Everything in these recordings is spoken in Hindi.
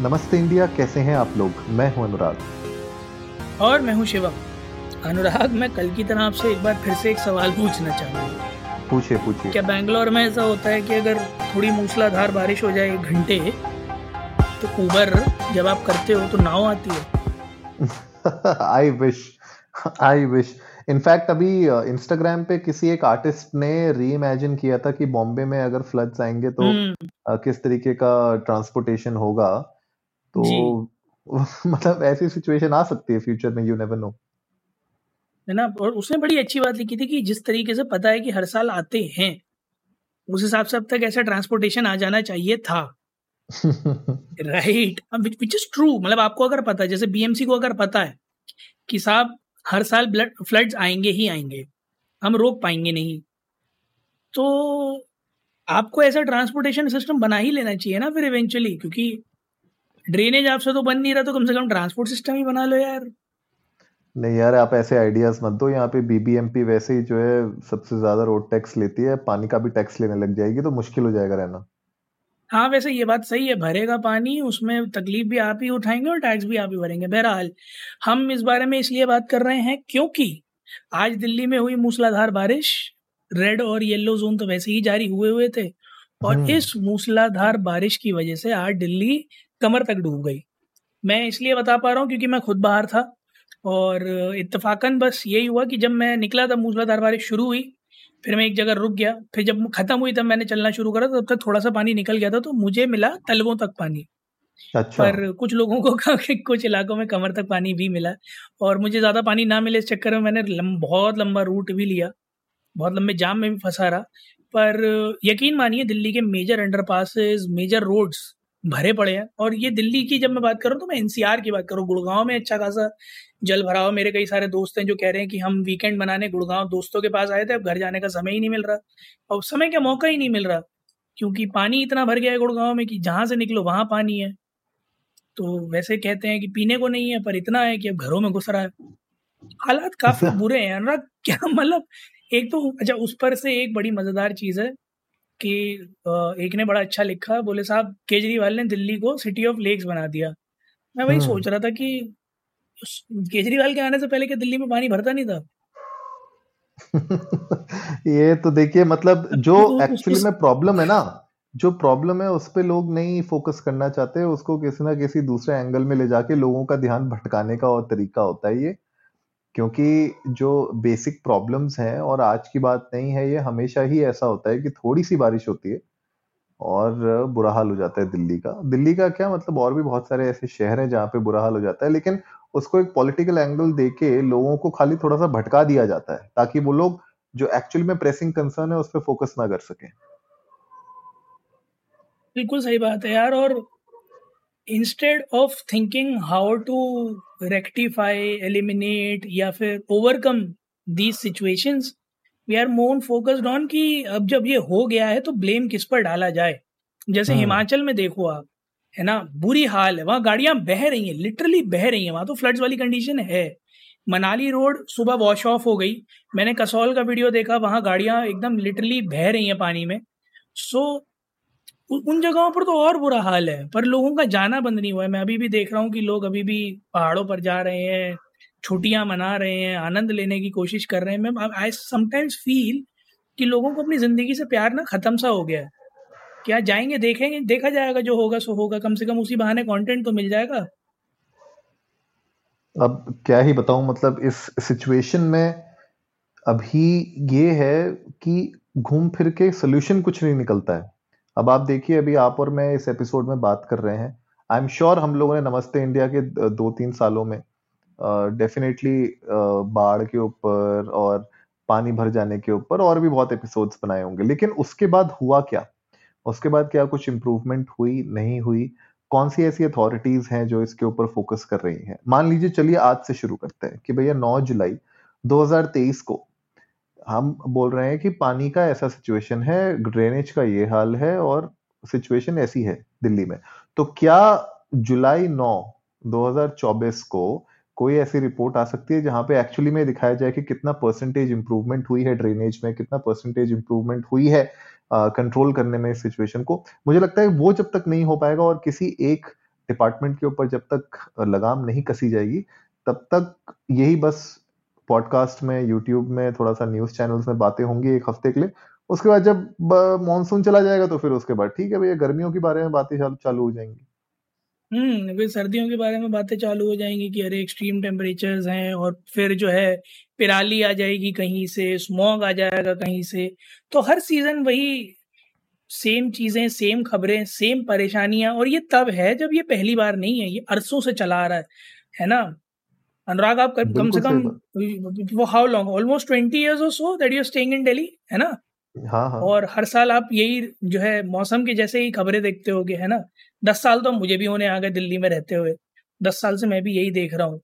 नमस्ते इंडिया, कैसे हैं आप लोग। मैं हूं अनुराग। और मैं हूं शिवम। अनुराग, मैं कल की तरह आपसे एक बार फिर से एक सवाल पूछना चाहूँगा। पूछिए। क्या बैंगलोर में ऐसा होता है कि अगर थोड़ी मूसलाधार बारिश हो जाए एक घंटे तो उबर जब आप करते हो तो नाव आती है? I wish. इनफैक्ट अभी इंस्टाग्राम पे किसी एक आर्टिस्ट ने रीइमेजिन किया था कि बॉम्बे में अगर फ्लड्स आएंगे तो किस तरीके का ट्रांसपोर्टेशन होगा। तो मतलब ऐसी सिचुएशन आ सकती है फ्यूचर में, यू नेवर नो, है ना। और उसने बड़ी अच्छी बात लिखी थी कि जिस तरीके से पता है कि हर साल आते हैं, उस हिसाब से अब तक ऐसा ट्रांसपोर्टेशन आ जाना चाहिए था। Right, which is true. मतलब आपको अगर पता है, जैसे बीएमसी को अगर पता है कि साहब हर साल फ्लड्स आएंगे, हम रोक पाएंगे नहीं, तो आपको ऐसा ट्रांसपोर्टेशन सिस्टम बना ही लेना चाहिए ना फिर इवेंचुअली, क्योंकि ड्रेनेज आपसे तो बन नहीं रहा, तो कम से कम ट्रांसपोर्ट सिस्टम ही बना लो यार। नहीं यार, आप ऐसे आइडियाज मत दो। यहाँ पे बीबीएमपी वैसे ही जो है सबसे ज्यादा रोड टैक्स लेती है, पानी का भी टैक्स लेने लग जाएगी तो मुश्किल हो जाएगा रहना। हाँ, वैसे ये बात सही है, भरेगा पानी, उसमें तकलीफ भी आप ही उठाएंगे और टैक्स भी आप ही भरेंगे। बहरहाल, हम इस बारे में इसलिए बात कर रहे हैं क्योंकि आज दिल्ली में हुई मूसलाधार बारिश। रेड और येलो जोन तो वैसे ही जारी हुए थे, और इस मूसलाधार बारिश की वजह से आज दिल्ली कमर तक डूब गई। मैं इसलिए बता पा रहा हूँ क्योंकि मैं खुद बाहर था, और इत्तफाकन बस यही हुआ कि जब मैं निकला तब मूसलाधार बारिश शुरू हुई, फिर मैं एक जगह रुक गया, फिर जब खत्म हुई तब मैंने चलना शुरू करा, तब तक थोड़ा सा पानी निकल गया था, तो मुझे मिला तलवों तक पानी। अच्छा। पर कुछ लोगों को, कुछ इलाकों में कमर तक पानी भी मिला, और मुझे ज़्यादा पानी ना मिले इस चक्कर में मैंने बहुत लंबा रूट भी लिया, बहुत लंबे जाम में भी फंसा रहा। पर यकीन मानिए, दिल्ली के मेजर अंडरपासेस, मेजर रोड्स भरे पड़े हैं। और ये दिल्ली की जब मैं बात करूँ तो मैं एनसीआर की बात करूँ, गुड़गांव में अच्छा खासा जल भराव। मेरे कई सारे दोस्त हैं जो कह रहे हैं कि हम वीकेंड मनाने गुड़गांव दोस्तों के पास आए थे, अब घर जाने का समय ही नहीं मिल रहा, और समय का मौका ही नहीं मिल रहा, क्योंकि पानी इतना भर गया है गुड़गांव में कि जहाँ से निकलो वहाँ पानी है। तो वैसे कहते हैं कि पीने को नहीं है, पर इतना है कि अब घरों में घुस रहा है। हालात काफी बुरे हैं अनुराग, क्या मतलब। एक तो अच्छा, उस पर से एक बड़ी मजेदार चीज़ है कि एक ने बड़ा अच्छा लिखा, बोले साहब केजरीवाल ने दिल्ली को सिटी ऑफ लेक्स बना दिया। मैं वही सोच रहा था कि केजरीवाल के आने से पहले क्या दिल्ली में पानी भरता नहीं था? ये तो देखिए, मतलब जो एक्चुअली में प्रॉब्लम है ना, जो प्रॉब्लम है उस पे लोग नहीं फोकस करना चाहते, उसको किसी ना किसी दूसरे एंगल में ले जाके लोगों का ध्यान भटकाने का और तरीका होता है ये, क्योंकि जो बेसिक प्रॉब्लम्स हैं, और आज की बात नहीं है ये, हमेशा ही ऐसा होता है कि थोड़ी सी बारिश होती है और बुरा हाल हो जाता है दिल्ली का। क्या मतलब, और भी बहुत सारे ऐसे शहर हैं जहाँ पे बुरा हाल हो जाता है, लेकिन उसको एक पॉलिटिकल एंगल देके लोगों को खाली थोड़ा सा भटका दिया जाता है ताकि वो लोग जो एक्चुअली में प्रेसिंग कंसर्न है उस पर फोकस ना कर सके। बिल्कुल सही बात है यार। और instead of thinking how to rectify, eliminate या फिर overcome these situations, we are more focused on कि अब जब ये हो गया है तो ब्लेम किस पर डाला जाए। जैसे हिमाचल में देखो आप, है ना, बुरी हाल है वहाँ, गाड़ियाँ बह रही हैं, लिटरली बह रही हैं, वहाँ तो फ्लड्स वाली कंडीशन है। मनाली रोड सुबह वॉश ऑफ हो गई, मैंने कसौल का वीडियो देखा, वहाँ गाड़ियाँ एकदम लिटरली बह रही हैं पानी में। सो उन जगहों पर तो और बुरा हाल है, पर लोगों का जाना बंद नहीं हुआ है। मैं अभी भी देख रहा हूँ कि लोग अभी भी पहाड़ों पर जा रहे हैं, छुट्टियाँ मना रहे हैं, आनंद लेने की कोशिश कर रहे हैं। मैं आई समटाइम्स फील कि लोगों को अपनी ज़िंदगी से प्यार ना ख़त्म सा हो गया है। क्या जाएंगे, देखेंगे, देखा जाएगा, जो होगा सो होगा, कम से कम उसी बहाने कंटेंट तो मिल जाएगा। अब क्या ही बताऊं, मतलब इस सिचुएशन में अभी ये है कि घूम फिर के सोल्यूशन कुछ नहीं निकलता है। अब आप देखिए, अभी आप और मैं इस एपिसोड में बात कर रहे हैं, आई एम श्योर हम लोगों ने नमस्ते इंडिया के 2-3 सालों में डेफिनेटली बाढ़ के ऊपर और पानी भर जाने के ऊपर और भी बहुत एपिसोड्स बनाए होंगे, लेकिन उसके बाद हुआ क्या, उसके बाद क्या कुछ इम्प्रूवमेंट हुई, नहीं हुई, कौन सी ऐसी अथॉरिटीज हैं जो इसके ऊपर फोकस कर रही हैं। मान लीजिए, चलिए आज से शुरू करते हैं कि भैया 9 जुलाई 2023 को हम बोल रहे हैं कि पानी का ऐसा सिचुएशन है, ड्रेनेज का ये हाल है और सिचुएशन ऐसी है दिल्ली में। तो क्या जुलाई 9 2024 को कोई ऐसी रिपोर्ट आ सकती है जहां पे एक्चुअली में दिखाया जाए कि कितना परसेंटेज इंप्रूवमेंट हुई है ड्रेनेज में, कितना परसेंटेज इंप्रूवमेंट हुई है कंट्रोल करने में इस सिचुएशन को? मुझे लगता है वो जब तक नहीं हो पाएगा और किसी एक डिपार्टमेंट के ऊपर जब तक लगाम नहीं कसी जाएगी तब तक यही बस पॉडकास्ट में, यूट्यूब में, थोड़ा सा न्यूज़ चैनल्स में बातें होंगी एक हफ्ते के लिए। उसके बाद जब मानसून चला जाएगा तो फिर उसके बाद ठीक है भैया गर्मियों के बारे में बातें चालू हो जाएंगी। फिर सर्दियों के बारे में बातें चालू हो जाएंगी कि अरे एक्सट्रीम टेम्परेचर्स हैं, और फिर जो है पिराली आ जाएगी कहीं से, स्मॉग आ जाएगा कहीं से। तो हर सीजन वही सेम चीज़ें, सेम खबरें, सेम परेशानियां। और ये तब है जब ये पहली बार नहीं है, ये अरसों से चला आ रहा है ना अनुराग? आप कम से कम वो how long, almost 20 years or so that you are staying in Delhi, है ना? हाँ हाँ। और हर साल आप यही जो है मौसम के जैसे ही खबरें देखते होगे, है ना? 10 साल तो मुझे भी होने आ गए दिल्ली में रहते हुए, 10 साल से मैं भी यही देख रहा हूँ।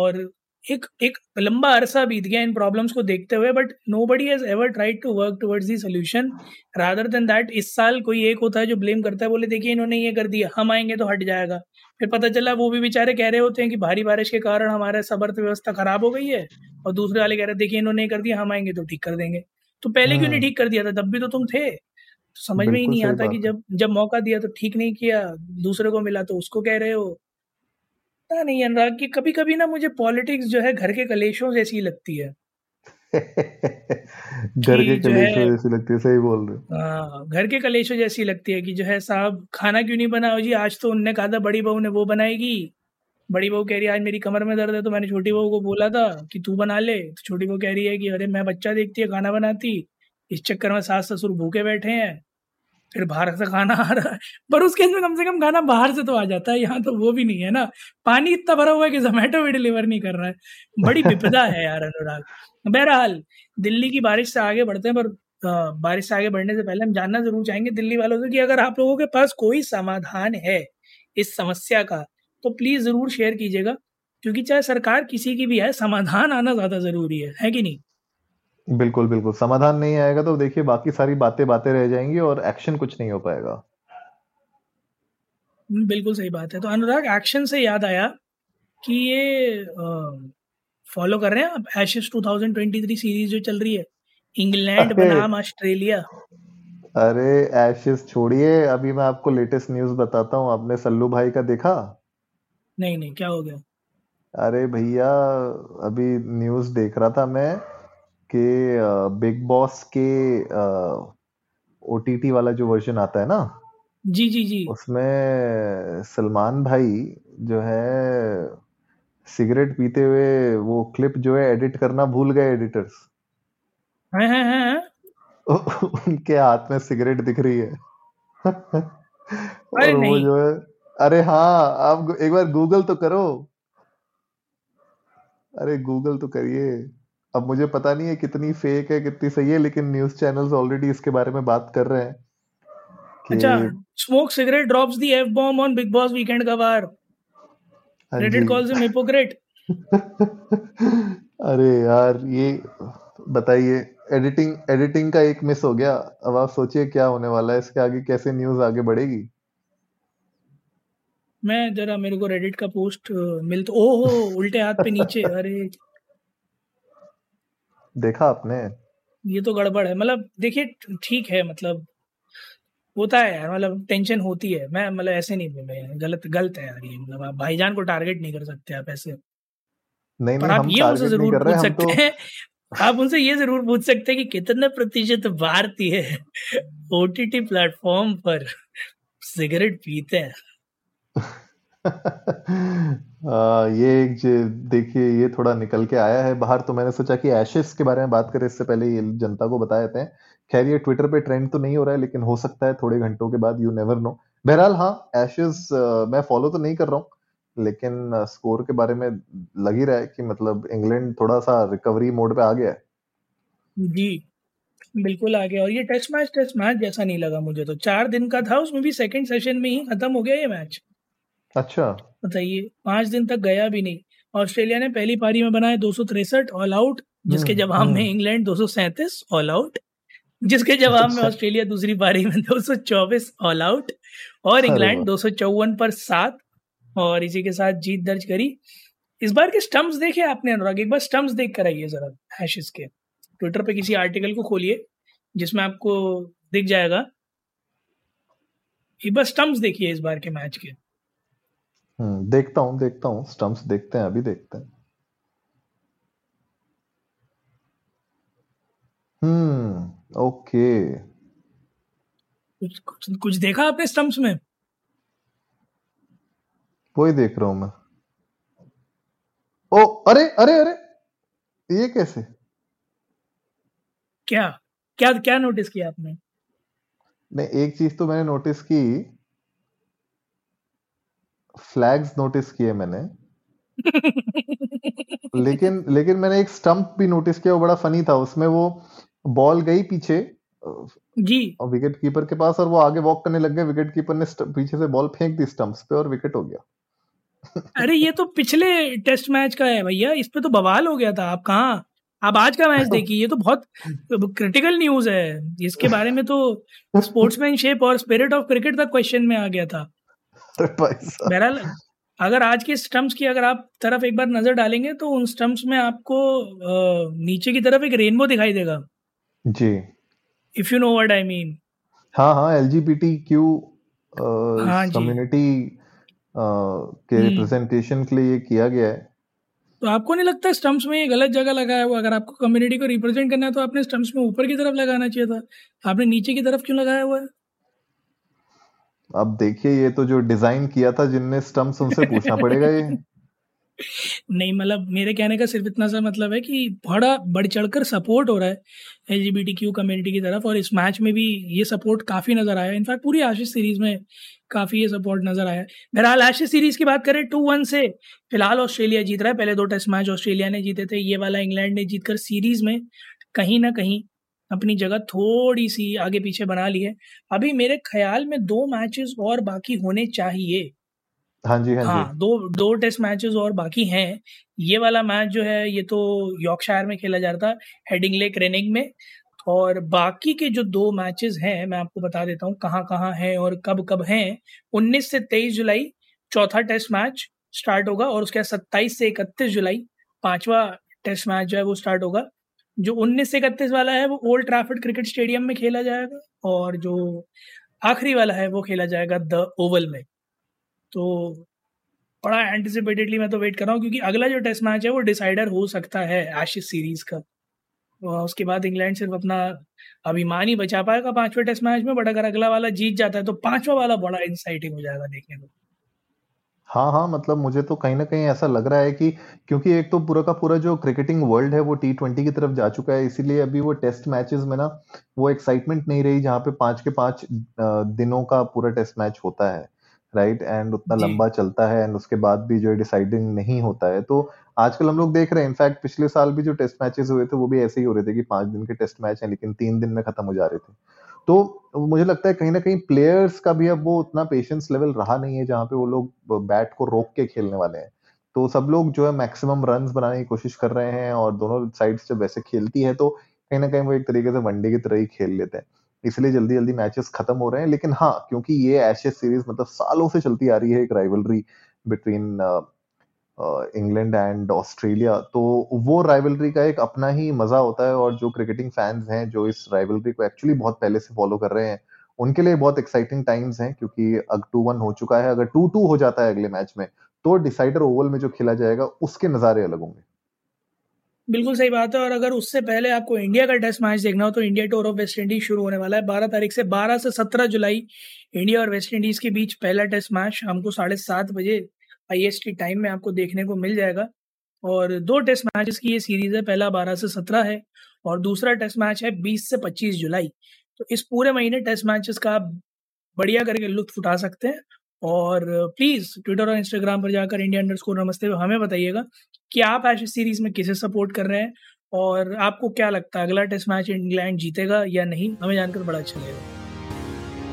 और एक लंबा अरसा बीत गया इन प्रॉब्लम्स को देखते हुए, but nobody has ever tried to work towards the solution rather than that. इस साल कोई एक होता है जो ब्लेम करता है, बोले देखिए इन्होंने ये कर दिया, हम आएंगे तो हट जाएगा। फिर पता चला वो भी बेचारे कह रहे होते हैं कि भारी बारिश के कारण हमारा सब अर्थव्यवस्था खराब हो गई है, और दूसरे वाले कह रहे देखिए इन्होंने कर दिया, हम आएंगे तो ठीक कर देंगे। तो पहले क्यों नहीं ठीक कर दिया था? तब भी तो तुम थे। समझ में ही नहीं आता कि जब मौका दिया तो ठीक नहीं किया, दूसरे को मिला तो उसको कह रहे हो। पता नहीं अनुराग कि कभी कभी ना मुझे पॉलिटिक्स जो है घर के कलेशों जैसी लगती है। घर के कलेशों जैसी लगती है, सही बोल रहे। हाँ, घर के कलेशों जैसी लगती है कि जो है साहब खाना क्यों नहीं बनाओ जी, आज तो उनने कहा था बड़ी बहू ने वो बनाएगी, बड़ी बहू कह रही है आज मेरी कमर में दर्द है तो मैंने छोटी बहू को बोला था कि तू बना ले, तो छोटी बहू कह रही है कि अरे मैं बच्चा देखती है खाना बनाती, इस चक्कर में सास ससुर भूखे बैठे हैं, फिर बाहर से खाना आ रहा है। पर उस केस में कम से कम खाना बाहर से तो आ जाता है, यहाँ तो वो भी नहीं है ना। पानी इतना भरा हुआ है कि जोमेटो भी डिलीवर नहीं कर रहा है। बड़ी विपदा है यार अनुराग। बहरहाल दिल्ली की बारिश से आगे बढ़ते हैं, पर बारिश से आगे बढ़ने से पहले हम जानना जरूर चाहेंगे दिल्ली वालों से कि अगर आप लोगों के पास कोई समाधान है इस समस्या का तो प्लीज़ ज़रूर शेयर कीजिएगा, क्योंकि चाहे सरकार किसी की भी है, समाधान आना ज़्यादा ज़रूरी है कि नहीं? बिल्कुल बिल्कुल। समाधान नहीं आएगा तो देखिए बाकी सारी बातें रह जाएंगी और एक्शन कुछ नहीं हो पाएगा। बिल्कुल सही बात है। तो अनुराग एक्शन से याद आया कि ये फॉलो कर रहे हैं आप एशेस 2023 सीरीज जो चल रही है, इंग्लैंड बनाम ऑस्ट्रेलिया। अरे एशेस छोड़िए, अभी मैं आपको लेटेस्ट न्यूज़ बताता हूँ। आपने सल्लू भाई का देखा? नहीं, क्या हो गया? अरे भैया अभी न्यूज़ देख रहा था मैं कि बिग बॉस के OTT वाला जो वर्जन आता है ना, जी, उसमें सलमान भाई जो है सिगरेट पीते हुए वो क्लिप जो है एडिट करना भूल गए एडिटर्स। है। उनके हाथ में सिगरेट दिख रही है। और वो जो है, अरे हाँ, आप एक बार गूगल तो करो। अरे गूगल तो करिए। अब मुझे पता नहीं है कितनी फेक है कितनी सही है, लेकिन न्यूज़ चैनल्स ऑलरेडी इसके बारे में बात कर रहे हैं कि अच्छा, smoke cigarette drops the F bomb on Bigg Boss weekend का बार, रेडिट कॉल्स हिम हिपोक्रेट। अरे यार ये बताइए, एडिटिंग का एक मिस हो गया। अब आप सोचिए क्या होने वाला है, इसके आगे कैसे न्यूज़ आगे बढ़ेगी। मैं जरा, मेरे को रेडिट का पोस्ट मिलता, ओहो उल्टे हाथ पे नीचे। अरे देखा आपने? ये तो गड़बड़ है। मतलब देखिए ठीक है, मतलब होता है यार, मतलब टेंशन होती है। मैं मतलब ऐसे नहीं, मैं गलत है यार ये। मतलब आप भाईजान को टारगेट नहीं कर सकते, आप ऐसे नहीं। पर आप ये उनसे जरूर पूछ सकते हैं, आप उनसे ये जरूर पूछ सकते हैं कि कितने प्रतिशत भारतीय OTT प्लेटफॉर्म पर सिगरेट पीते हैं। ये देखिए ये थोड़ा निकल के आया है बाहर, तो मैंने सोचा कि एशेस के बारे में बात करें इससे पहले ये जनता को बता देते हैं। खैर ये ट्विटर पे ट्रेंड तो नहीं हो रहा है, लेकिन हो सकता है थोड़े घंटों के बाद, यू नेवर नो। बहरहाल हाँ, एशेस मैं फॉलो तो नहीं कर रहा हूँ, लेकिन स्कोर के बारे में लग ही रहा है कि मतलब इंग्लैंड थोड़ा सा रिकवरी मोड पे आ गया है। जी बिल्कुल आ गया। और ये टेस्ट मैच जैसा नहीं लगा मुझे, तो 4 दिन का था, उसमें भी सेकेंड सेशन में ही खत्म हो गया ये मैच। अच्छा बताइए, 5 दिन तक गया भी नहीं। ऑस्ट्रेलिया ने पहली पारी में बनाए 263 ऑल आउट, जिसके जवाब में इंग्लैंड 237 ऑल आउट, जिसके जवाब में ऑस्ट्रेलिया दूसरी पारी में 224 ऑल आउट, और इंग्लैंड 254/7 और इसी के साथ जीत दर्ज करी। इस बार के स्टम्प्स देखे आपने अनुराग? एक बार स्टम्प्स देख कर आइए जरा हैशेस के ट्विटर पे, किसी आर्टिकल को खोलिए जिसमें आपको दिख जाएगा। एक बार स्टम्प्स देखिए इस बार के मैच के। देखता हूँ स्टंप्स देखते हैं, अभी देखते हैं। ओके, कुछ देखा आपने स्टंप्स में? वही देख रहा हूं मैं। ओ अरे अरे अरे, ये कैसे? क्या क्या क्या नोटिस किया आपने? नहीं, एक चीज तो मैंने नोटिस की, फ्लैग्स नोटिस किए मैंने लेकिन मैंने एक स्टंप भी नोटिस किया, वो बड़ा फनी था। उसमें वो बॉल गई पीछे जी और विकेट कीपर के पास, और वो आगे वॉक करने लग गए, विकेट कीपर ने पीछे से बॉल फेंक दी स्टंप्स पे और विकेट हो गया। अरे ये तो पिछले टेस्ट मैच का है भैया, इस पे तो बवाल हो गया था। आप कहाँ, आप आज का मैच देखिए, ये तो बहुत क्रिटिकल न्यूज है। इसके बारे में तो स्पोर्ट्समैनशिप और स्पिरिट ऑफ क्रिकेट तक क्वेश्चन में आ गया था। बहरहाल अगर आज के स्टंप्स की अगर आप तरफ एक बार नजर डालेंगे तो उन स्टंप्स में आपको नीचे की तरफ एक रेनबो दिखाई देगा जी, if you know what I mean. हाँ, LGBTQ कम्युनिटी के रिप्रेजेंटेशन के लिए ये किया गया है। तो आपको नहीं लगता स्टंप्स में ये गलत जगह लगा है? वो अगर आपको कम्युनिटी को रिप्रेजेंट करना है तो आपने स्टंप्स में ऊपर की तरफ लगाना चाहिए था, आपने नीचे की तरफ क्यों लगाया हुआ है? अब देखिए, ये तो जो डिजाइन किया था जिनने स्टंप्स, उनसे पूछना पड़ेगा ये। नहीं मतलब मेरे कहने का सिर्फ इतना सा मतलब है कि बड़ा बढ़ चढ़कर सपोर्ट हो रहा है LGBTQ कम्युनिटी की तरफ, और इस मैच में भी ये सपोर्ट काफी नजर आया। इनफैक्ट पूरी आशीष सीरीज में काफी ये सपोर्ट नजर आया। बहरहाल आशीष सीरीज की बात करें, 2-1 से फिलहाल ऑस्ट्रेलिया जीत रहा है। पहले 2 टेस्ट मैच ऑस्ट्रेलिया ने जीते थे, ये वाला इंग्लैंड ने जीतकर सीरीज में कहीं ना कहीं अपनी जगह थोड़ी सी आगे पीछे बना ली है। अभी मेरे ख्याल में 2 मैचेस और बाकी होने चाहिए। हाँ, 2 टेस्ट मैचेस और बाकी हैं। ये वाला मैच जो है ये तो यॉर्कशायर में खेला जा रहा था, हेडिंगले क्रेनिंग में, और बाकी के जो 2 मैचेस हैं मैं आपको बता देता हूँ कहाँ कहाँ हैं और कब कब हैं। 19 से 23 जुलाई चौथा टेस्ट मैच स्टार्ट होगा, और उसके बाद 27 से 31 जुलाई 5वां टेस्ट मैच जो है वो स्टार्ट होगा। जो 19 से 31 वाला है वो ओल्ड ट्रैफर्ड क्रिकेट स्टेडियम में खेला जाएगा, और जो आखिरी वाला है वो खेला जाएगा द ओवल में। तो बड़ा एंटिसिपेटेडली मैं तो वेट कर रहा हूँ, क्योंकि अगला जो टेस्ट मैच है वो डिसाइडर हो सकता है एशेज सीरीज का। उसके बाद इंग्लैंड सिर्फ अपना अभिमान ही बचा पाएगा 5वें टेस्ट मैच में, बट अगर अगला वाला जीत जाता है तो 5वां वाला बड़ा एक्साइटिंग हो जाएगा देखने को। हाँ, मतलब मुझे तो कहीं ना कहीं ऐसा लग रहा है कि क्योंकि एक तो पूरा का पूरा जो क्रिकेटिंग वर्ल्ड है वो T20 की तरफ जा चुका है, इसीलिए अभी वो टेस्ट मैचेस में ना वो एक्साइटमेंट नहीं रही जहाँ पे 5 के 5 दिनों का पूरा टेस्ट मैच होता है, राइट, एंड उतना लंबा चलता है, एंड उसके बाद भी जो है डिसाइडिंग नहीं होता है। तो आजकल हम लोग देख रहे हैं, इनफैक्ट पिछले साल भी जो टेस्ट मैचेस हुए थे वो भी ऐसे ही हो रहे थे कि 5 दिन के टेस्ट मैच हैं लेकिन 3 दिन में खत्म हो जा रहे थे। तो मुझे लगता है कहीं ना कहीं प्लेयर्स का भी अब वो उतना पेशेंस लेवल रहा नहीं है जहाँ पे वो लोग बैट को रोक के खेलने वाले हैं। तो सब लोग जो है मैक्सिमम रन्स बनाने की कोशिश कर रहे हैं, और दोनों साइड्स जब वैसे खेलती है तो कहीं ना कहीं वो एक तरीके से वनडे की तरह ही खेल लेते हैं, इसलिए जल्दी जल्दी मैचेस खत्म हो रहे हैं। लेकिन हाँ, क्योंकि ये एशेज सीरीज मतलब सालों से चलती आ रही है, एक rivalry between England and Australia, तो वो राइवलरी का एक अपना ही मजा होता है, और जो क्रिकेटिंग फैंस हैं जो इस राइवलरी को एक्चुअली बहुत पहले से फॉलो कर रहे हैं उनके लिए बहुत एक्साइटिंग टाइम्स हैं, क्योंकि अब 2-1 हो चुका है। अगर 2-2 हो जाता है अगले मैच में तो डिसाइडर ओवल में जो खेला जाएगा उसके नज़ारे अलग होंगे। बिल्कुल सही बात है। और अगर उससे पहले आपको इंडिया का टेस्ट मैच देखना हो तो India tour of West Indies शुरू होने वाला है 12 तारीख से। 12 से 17 जुलाई इंडिया और वेस्ट इंडीज के बीच पहला टेस्ट मैच हमको 7:30 बजे IST टाइम में आपको देखने को मिल जाएगा। और 2 टेस्ट मैचेस की ये सीरीज है, पहला 12 से 17 है और दूसरा टेस्ट मैच है 20 से 25 जुलाई। तो इस पूरे महीने टेस्ट मैचेस का आप बढ़िया करके लुत्फ उठा सकते हैं। और प्लीज़ ट्विटर और इंस्टाग्राम पर जाकर India_Namaste हमें बताइएगा कि आप एशेज सीरीज में किसे सपोर्ट कर रहे हैं, और आपको क्या लगता है अगला टेस्ट मैच इंग्लैंड जीतेगा या नहीं, हमें जानकर बड़ा अच्छा लगेगा।